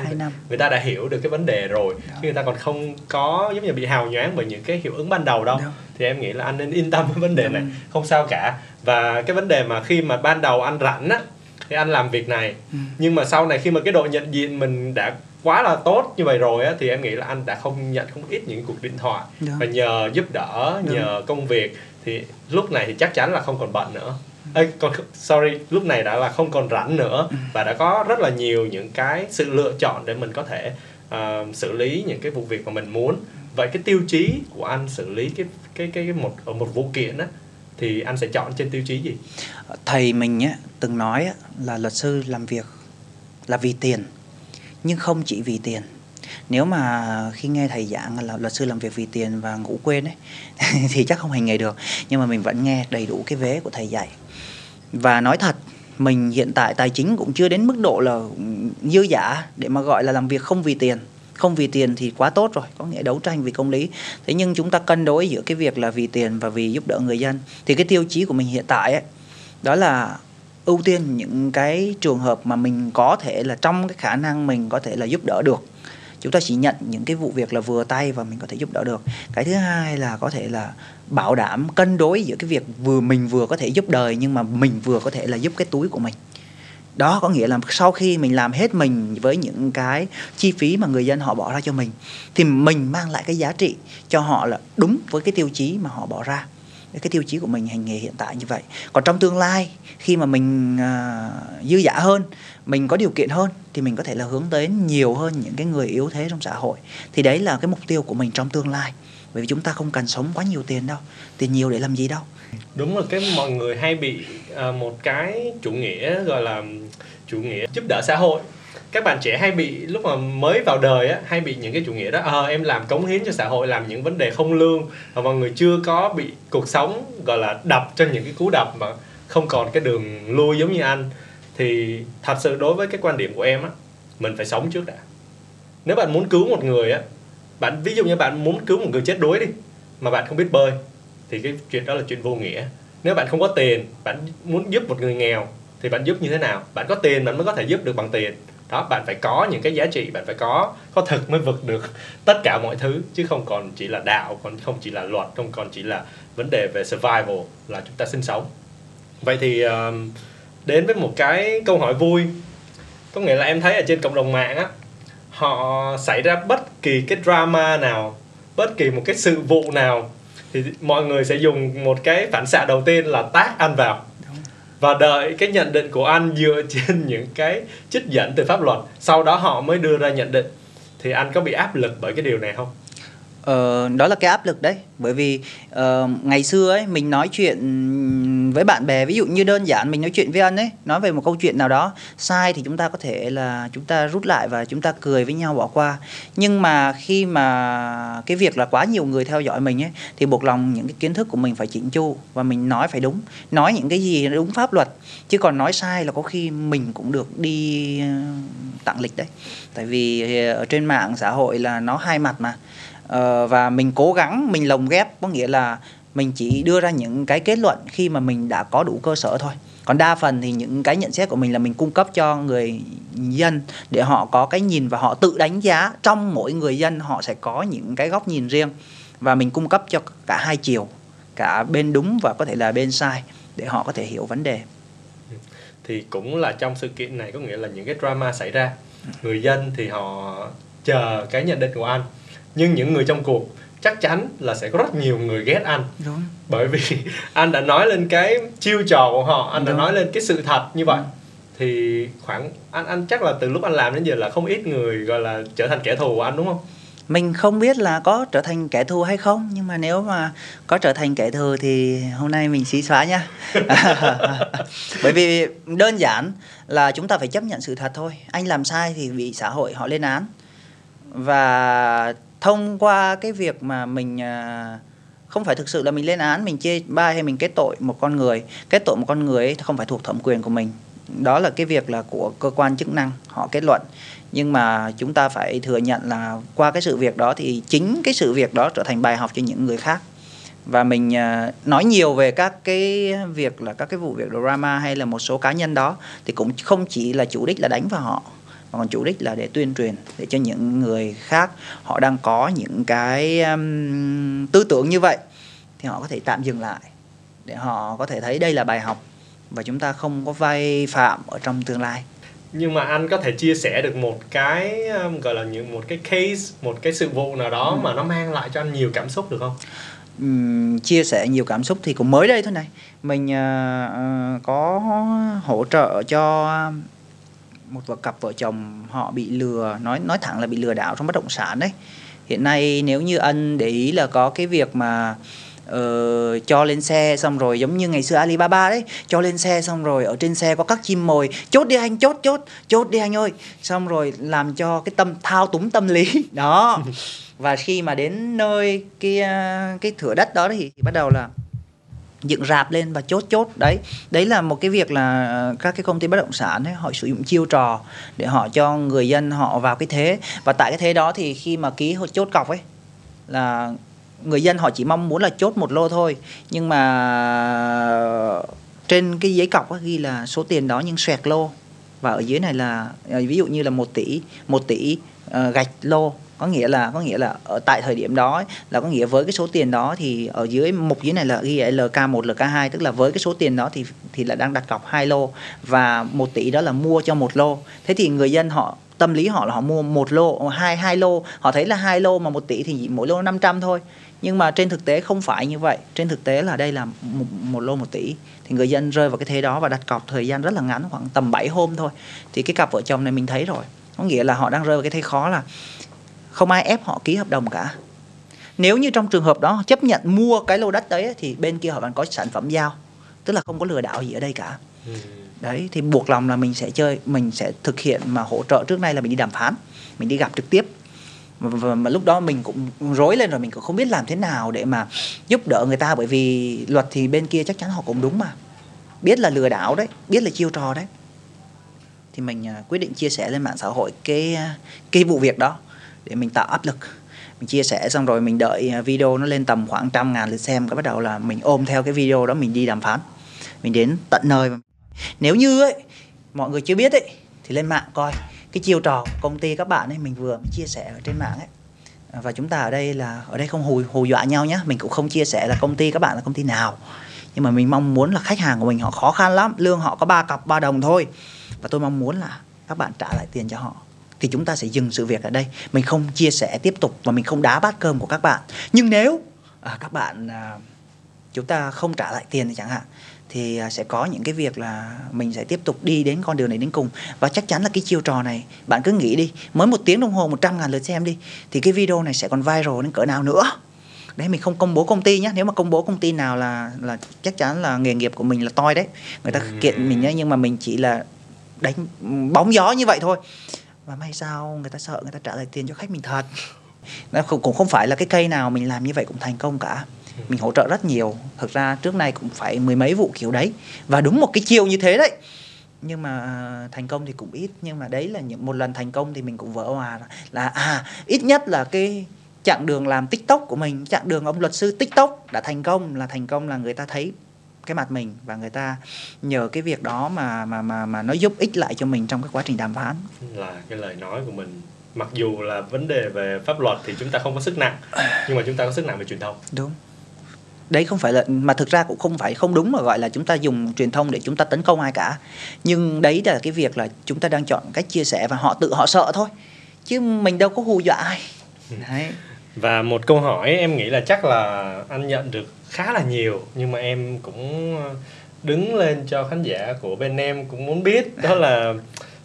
Người ta đã hiểu được cái vấn đề rồi. Đúng. Chứ người ta còn không có giống như bị hào nhoáng bởi những cái hiệu ứng ban đầu đâu. Đúng. Thì em nghĩ là anh nên yên tâm với vấn đề này. Đúng. Không sao cả. Và cái vấn đề mà khi mà ban đầu anh rảnh á thì anh làm việc này. Ừ. Nhưng mà sau này khi mà cái độ nhận diện mình đã quá là tốt như vậy rồi á, thì em nghĩ là anh đã không nhận không ít những cuộc điện thoại. Đúng. Và nhờ giúp đỡ, đúng, nhờ công việc thì lúc này thì chắc chắn là không còn bận nữa. Ê, còn, sorry, lúc này đã là không còn rảnh nữa, và đã có rất là nhiều những cái sự lựa chọn để mình có thể uh, xử lý những cái vụ việc mà mình muốn. Vậy cái tiêu chí của anh xử lý cái cái cái một một vụ kiện á thì anh sẽ chọn trên tiêu chí gì? Thầy mình á từng nói á, là luật sư làm việc là vì tiền, nhưng không chỉ vì tiền. Nếu mà khi nghe thầy giảng là luật sư làm việc vì tiền và ngủ quên ấy thì chắc không hành nghề được. Nhưng mà mình vẫn nghe đầy đủ cái vế của thầy dạy. Và nói thật, mình hiện tại tài chính cũng chưa đến mức độ là dư dả để mà gọi là làm việc không vì tiền. Không vì tiền thì quá tốt rồi, có nghĩa đấu tranh vì công lý. Thế nhưng chúng ta cân đối giữa cái việc là vì tiền và vì giúp đỡ người dân. Thì cái tiêu chí của mình hiện tại ấy, đó là ưu tiên những cái trường hợp mà mình có thể là trong cái khả năng mình có thể là giúp đỡ được. Chúng ta chỉ nhận những cái vụ việc là vừa tay và mình có thể giúp đỡ được. Cái thứ hai là có thể là bảo đảm cân đối giữa cái việc vừa mình vừa có thể giúp đời, nhưng mà mình vừa có thể là giúp cái túi của mình. Đó có nghĩa là sau khi mình làm hết mình với những cái chi phí mà người dân họ bỏ ra cho mình, thì mình mang lại cái giá trị cho họ là đúng với cái tiêu chí mà họ bỏ ra. Cái tiêu chí của mình hành nghề hiện tại như vậy. Còn trong tương lai khi mà mình uh, dư dả hơn, mình có điều kiện hơn, thì mình có thể là hướng tới nhiều hơn những cái người yếu thế trong xã hội. Thì đấy là cái mục tiêu của mình trong tương lai. Bởi vì chúng ta không cần sống quá nhiều tiền đâu. Tiền nhiều để làm gì đâu. Đúng là cái mọi người hay bị uh, một cái chủ nghĩa gọi là chủ nghĩa giúp đỡ xã hội. Các bạn trẻ hay bị, lúc mà mới vào đời á, hay bị những cái chủ nghĩa đó, ờ à, em làm cống hiến cho xã hội, làm những vấn đề không lương, và mọi người chưa có bị cuộc sống gọi là đập trên những cái cú đập mà không còn cái đường lui giống như anh. Thì thật sự đối với cái quan điểm của em á, mình phải sống trước đã. Nếu bạn muốn cứu một người á, bạn ví dụ như bạn muốn cứu một người chết đuối đi, mà bạn không biết bơi, thì cái chuyện đó là chuyện vô nghĩa. Nếu bạn không có tiền, bạn muốn giúp một người nghèo, thì bạn giúp như thế nào? Bạn có tiền bạn mới có thể giúp được bằng tiền. Đó, bạn phải có những cái giá trị, bạn phải có có thực mới vượt được tất cả mọi thứ, chứ không còn chỉ là đạo, còn không chỉ là luật, không còn chỉ là vấn đề về survival là chúng ta sinh sống. Vậy thì đến với một cái câu hỏi vui, có nghĩa là em thấy ở trên cộng đồng mạng á, họ xảy ra bất kỳ cái drama nào, bất kỳ một cái sự vụ nào, thì mọi người sẽ dùng một cái phản xạ đầu tiên là tag anh vào. Và đợi cái nhận định của anh dựa trên những cái trích dẫn từ pháp luật, sau đó họ mới đưa ra nhận định. Thì anh có bị áp lực bởi cái điều này không? Ờ, đó là cái áp lực đấy. Bởi vì uh, ngày xưa ấy, mình nói chuyện với bạn bè, ví dụ như đơn giản mình nói chuyện với anh ấy, nói về một câu chuyện nào đó sai thì chúng ta có thể là chúng ta rút lại và chúng ta cười với nhau bỏ qua. Nhưng mà khi mà cái việc là quá nhiều người theo dõi mình ấy, thì buộc lòng những cái kiến thức của mình phải chỉnh chu, và mình nói phải đúng, nói những cái gì đúng pháp luật. Chứ còn nói sai là có khi mình cũng được đi tặng lịch đấy. Tại vì ở trên mạng xã hội là nó hai mặt mà. Uh, và mình cố gắng, mình lồng ghép, có nghĩa là mình chỉ đưa ra những cái kết luận khi mà mình đã có đủ cơ sở thôi. Còn đa phần thì những cái nhận xét của mình là mình cung cấp cho người dân để họ có cái nhìn và họ tự đánh giá. Trong mỗi người dân họ sẽ có những cái góc nhìn riêng, và mình cung cấp cho cả hai chiều, cả bên đúng và có thể là bên sai, để họ có thể hiểu vấn đề. Thì cũng là trong sự kiện này có nghĩa là những cái drama xảy ra, người dân thì họ chờ cái nhận định của anh, nhưng những người trong cuộc chắc chắn là sẽ có rất nhiều người ghét anh. Đúng. Bởi vì anh đã nói lên cái chiêu trò của họ, anh Đúng. đã nói lên cái sự thật như vậy. Đúng. Thì khoảng anh anh chắc là từ lúc anh làm đến giờ là không ít người gọi là trở thành kẻ thù của anh đúng không? Mình không biết là có trở thành kẻ thù hay không, nhưng mà nếu mà có trở thành kẻ thù thì hôm nay mình xí xóa nha. Bởi vì đơn giản là chúng ta phải chấp nhận sự thật thôi. Anh làm sai thì bị xã hội họ lên án. Và thông qua cái việc mà mình không phải thực sự là mình lên án, mình chê bai hay mình kết tội một con người. Kết tội một con người ấy không phải thuộc thẩm quyền của mình. Đó là cái việc là của cơ quan chức năng họ kết luận. Nhưng mà chúng ta phải thừa nhận là qua cái sự việc đó thì chính cái sự việc đó trở thành bài học cho những người khác. Và mình nói nhiều về các cái việc là các cái vụ việc drama hay là một số cá nhân đó thì cũng không chỉ là chủ đích là đánh vào họ, mà còn chủ đích là để tuyên truyền để cho những người khác họ đang có những cái um, tư tưởng như vậy thì họ có thể tạm dừng lại để họ có thể thấy đây là bài học và chúng ta không có vi phạm ở trong tương lai. Nhưng mà anh có thể chia sẻ được một cái gọi là những một cái case, một cái sự vụ nào đó ừ. mà nó mang lại cho anh nhiều cảm xúc được không? Uhm, chia sẻ nhiều cảm xúc thì cũng mới đây thôi này. Mình uh, có hỗ trợ cho một vợ cặp vợ chồng họ bị lừa, nói nói thẳng là bị lừa đảo trong bất động sản đấy. Hiện nay nếu như anh để ý là có cái việc mà Ờ, cho lên xe xong rồi giống như ngày xưa Alibaba đấy, cho lên xe xong rồi ở trên xe có các chim mồi, chốt đi anh, chốt chốt chốt đi anh ơi, xong rồi làm cho cái tâm thao túng tâm lý đó. Và khi mà đến nơi cái cái thửa đất đó thì, thì bắt đầu là dựng rạp lên và chốt chốt đấy. Đấy là một cái việc là các cái công ty bất động sản ấy, họ sử dụng chiêu trò để họ cho người dân họ vào cái thế, và tại cái thế đó thì khi mà ký chốt cọc ấy là người dân họ chỉ mong muốn là chốt một lô thôi, nhưng mà trên cái giấy cọc ghi là số tiền đó nhưng xoẹt lô, và ở dưới này là ví dụ như là một tỷ một tỷ uh, gạch lô, có nghĩa là có nghĩa là ở tại thời điểm đó là có nghĩa với cái số tiền đó thì ở dưới mục dưới này là ghi L K một, L K hai, tức là với cái số tiền đó thì thì là đang đặt cọc hai lô và một tỷ đó là mua cho một lô. Thế thì người dân họ tâm lý họ là họ mua một lô, hai hai lô, họ thấy là hai lô mà một tỷ thì mỗi lô năm trăm thôi. Nhưng mà trên thực tế không phải như vậy. Trên thực tế là đây là một, một lô một tỷ. Thì người dân rơi vào cái thế đó và đặt cọc thời gian rất là ngắn, khoảng tầm bảy hôm thôi. Thì cái cặp vợ chồng này mình thấy rồi. Có nghĩa là họ đang rơi vào cái thế khó là không ai ép họ ký hợp đồng cả. Nếu như trong trường hợp đó chấp nhận mua cái lô đất đấy thì bên kia họ vẫn có sản phẩm giao. Tức là không có lừa đảo gì ở đây cả. Đấy, thì buộc lòng là mình sẽ chơi, mình sẽ thực hiện mà hỗ trợ. Trước nay là mình đi đàm phán, mình đi gặp trực tiếp. Và mà lúc đó mình cũng rối lên rồi, mình cũng không biết làm thế nào để mà giúp đỡ người ta. Bởi vì luật thì bên kia chắc chắn họ cũng đúng mà, biết là lừa đảo đấy, biết là chiêu trò đấy. Thì mình quyết định chia sẻ lên mạng xã hội cái, cái vụ việc đó để mình tạo áp lực. Mình chia sẻ xong rồi mình đợi video nó lên tầm khoảng trăm ngàn lượt xem. Cái bắt đầu là mình ôm theo cái video đó mình đi đàm phán. Mình đến tận nơi. Nếu như ấy, mọi người chưa biết ấy, thì lên mạng coi cái chiêu trò công ty các bạn ấy, mình vừa chia sẻ ở trên mạng ấy. Và chúng ta ở đây là ở đây không hù hù dọa nhau nhé, mình cũng không chia sẻ là công ty các bạn là công ty nào, nhưng mà mình mong muốn là khách hàng của mình họ khó khăn lắm, lương họ có ba cọc ba đồng thôi, và tôi mong muốn là các bạn trả lại tiền cho họ. Thì chúng ta sẽ dừng sự việc ở đây, mình không chia sẻ tiếp tục và mình không đá bát cơm của các bạn. Nhưng nếu à, các bạn à, chúng ta không trả lại tiền thì chẳng hạn, thì sẽ có những cái việc là mình sẽ tiếp tục đi đến con đường này đến cùng. Và chắc chắn là cái chiêu trò này, bạn cứ nghĩ đi, mới một tiếng đồng hồ một trăm ngàn lượt xem đi, thì cái video này sẽ còn viral đến cỡ nào nữa. Đấy, mình không công bố công ty nhé. Nếu mà công bố công ty nào là, là chắc chắn là nghề nghiệp của mình là toi đấy, người ta kiện mình nhé. Nhưng mà mình chỉ là đánh bóng gió như vậy thôi. Và may sao người ta sợ, người ta trả lại tiền cho khách mình thật. Nó cũng không phải là cái cây nào mình làm như vậy cũng thành công cả. Mình hỗ trợ rất nhiều. Thực ra trước nay cũng phải mười mấy vụ kiểu đấy, và đúng một cái chiều như thế đấy. Nhưng mà thành công thì cũng ít. Nhưng mà đấy là những, một lần thành công thì mình cũng vỡ hòa là à, ít nhất là cái chặng đường làm TikTok của mình, chặng đường ông luật sư TikTok đã thành công. Là thành công là người ta thấy cái mặt mình, và người ta nhờ cái việc đó mà mà mà mà nó giúp ích lại cho mình trong cái quá trình đàm phán. Là cái lời nói của mình, mặc dù là vấn đề về pháp luật thì chúng ta không có sức nặng, nhưng mà chúng ta có sức nặng về truyền thông. Đúng. Đấy không phải là, mà thực ra cũng không phải không đúng mà gọi là chúng ta dùng truyền thông để chúng ta tấn công ai cả. Nhưng đấy là cái việc là chúng ta đang chọn cách chia sẻ và họ tự họ sợ thôi. Chứ mình đâu có hù dọa ai. Đấy. Và một câu hỏi em nghĩ là chắc là anh nhận được khá là nhiều, nhưng mà em cũng đứng lên cho khán giả của bên em cũng muốn biết, đó là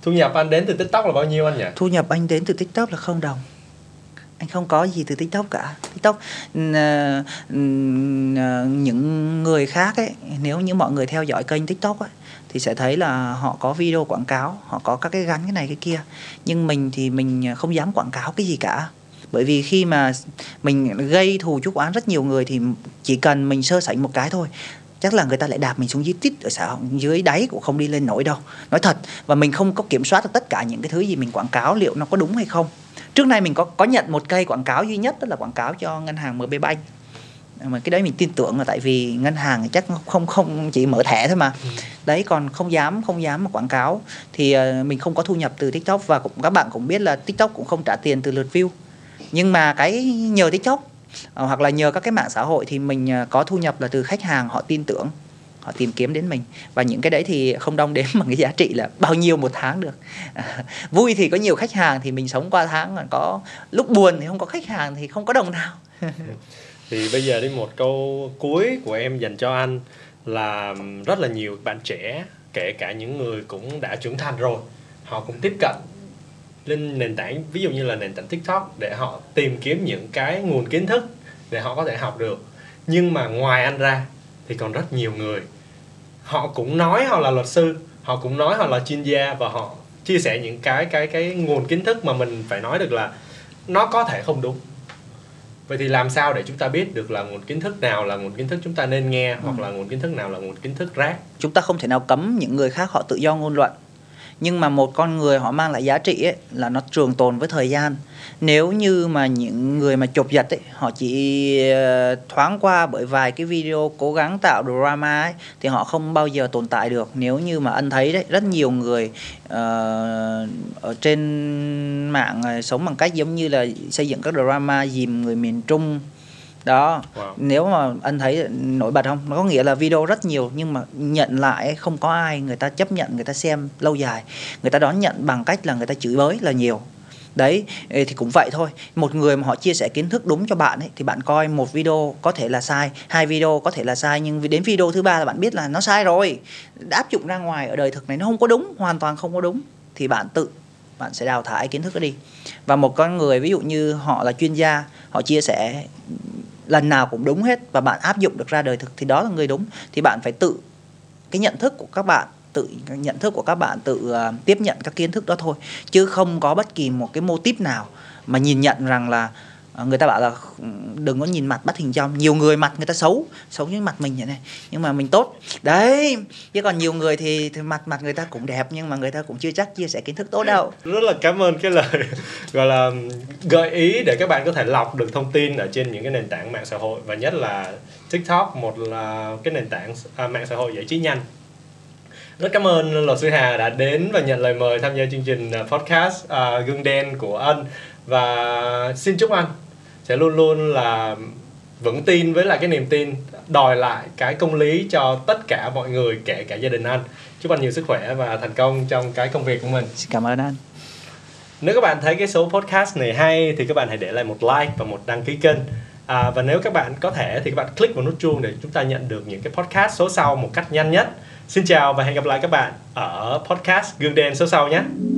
thu nhập anh đến từ TikTok là bao nhiêu anh nhỉ? Thu nhập anh đến từ TikTok là không đồng. Anh không có gì từ TikTok cả. TikTok, uh, uh, những người khác ấy, nếu như mọi người theo dõi kênh TikTok ấy, thì sẽ thấy là họ có video quảng cáo, họ có các cái gắn cái này cái kia. Nhưng mình thì mình không dám quảng cáo cái gì cả. Bởi vì khi mà mình gây thù chuốc oán rất nhiều người thì chỉ cần mình sơ sẩy một cái thôi, chắc là người ta lại đạp mình xuống dưới tít ở xã hội, dưới đáy cũng không đi lên nổi đâu. Nói thật, và mình không có kiểm soát được tất cả những cái thứ gì mình quảng cáo liệu nó có đúng hay không. Trước nay mình có có nhận một cây quảng cáo duy nhất, đó là quảng cáo cho ngân hàng em bê Bank. Mà cái đấy mình tin tưởng là tại vì ngân hàng chắc không không chỉ mở thẻ thôi mà. Đấy, còn không dám không dám mà quảng cáo thì mình không có thu nhập từ TikTok, và cũng các bạn cũng biết là TikTok cũng không trả tiền từ lượt view. Nhưng mà cái nhờ TikTok hoặc là nhờ các cái mạng xã hội thì mình có thu nhập là từ khách hàng họ tin tưởng, họ tìm kiếm đến mình. Và những cái đấy thì không đong đếm bằng cái giá trị là bao nhiêu một tháng được. À, vui thì có nhiều khách hàng thì mình sống qua tháng, còn có lúc buồn thì không có khách hàng thì không có đồng nào. Thì bây giờ đi một câu cuối của em dành cho anh là rất là nhiều bạn trẻ, kể cả những người cũng đã trưởng thành rồi, họ cũng tiếp cận lên nền tảng, ví dụ như là nền tảng TikTok, để họ tìm kiếm những cái nguồn kiến thức để họ có thể học được. Nhưng mà ngoài anh ra thì còn rất nhiều người, họ cũng nói họ là luật sư, họ cũng nói họ là chuyên gia, và họ chia sẻ những cái cái cái nguồn kiến thức mà mình phải nói được là nó có thể không đúng. Vậy thì làm sao để chúng ta biết được là nguồn kiến thức nào là nguồn kiến thức chúng ta nên nghe, ừ. hoặc là nguồn kiến thức nào là nguồn kiến thức rác? Chúng ta không thể nào cấm những người khác họ tự do ngôn luận, nhưng mà một con người họ mang lại giá trị ấy, là nó trường tồn với thời gian. Nếu như mà những người mà chụp giật ấy, họ chỉ thoáng qua bởi vài cái video cố gắng tạo drama ấy, thì họ không bao giờ tồn tại được. Nếu như mà anh thấy đấy, rất nhiều người uh, ở trên mạng sống bằng cách giống như là xây dựng các drama dìm người miền Trung đó. Wow. Nếu mà anh thấy nổi bật không, nó có nghĩa là video rất nhiều nhưng mà nhận lại không có ai người ta chấp nhận, người ta xem lâu dài, người ta đón nhận bằng cách là người ta chửi bới là nhiều. Đấy thì cũng vậy thôi, một người mà họ chia sẻ kiến thức đúng cho bạn ấy, thì bạn coi một video có thể là sai, hai video có thể là sai, nhưng đến video thứ ba là bạn biết là nó sai rồi, đã áp dụng ra ngoài ở đời thực này nó không có đúng, hoàn toàn không có đúng, thì bạn tự bạn sẽ đào thải kiến thức đó đi. Và một con người ví dụ như họ là chuyên gia, họ chia sẻ lần nào cũng đúng hết và bạn áp dụng được ra đời thực thì đó là người đúng. Thì bạn phải tự cái nhận thức của các bạn tự nhận thức của các bạn tự uh, tiếp nhận các kiến thức đó thôi, chứ không có bất kỳ một cái mô típ nào mà nhìn nhận rằng là uh, người ta bảo là đừng có nhìn mặt bắt hình dong. Nhiều người mặt người ta xấu xấu như mặt mình vậy này, nhưng mà mình tốt đấy. Chứ còn nhiều người thì, thì mặt mặt người ta cũng đẹp nhưng mà người ta cũng chưa chắc chia sẻ kiến thức tốt đâu. Rất là cảm ơn cái lời gọi là gợi ý để các bạn có thể lọc được thông tin ở trên những cái nền tảng mạng xã hội, và nhất là TikTok, một là cái nền tảng à, mạng xã hội giải trí nhanh. Rất cảm ơn luật sư Hà đã đến và nhận lời mời tham gia chương trình podcast uh, Gương Đen của anh, và xin chúc anh sẽ luôn luôn là vững tin với lại cái niềm tin, đòi lại cái công lý cho tất cả mọi người, kể cả gia đình anh. Chúc anh nhiều sức khỏe và thành công trong cái công việc của mình. Xin cảm ơn anh. Nếu các bạn thấy cái số podcast này hay thì các bạn hãy để lại một like và một đăng ký kênh. À, và nếu các bạn có thể thì các bạn click vào nút chuông để chúng ta nhận được những cái podcast số sau một cách nhanh nhất. Xin chào và hẹn gặp lại các bạn ở podcast Gương Đen số sau nhé.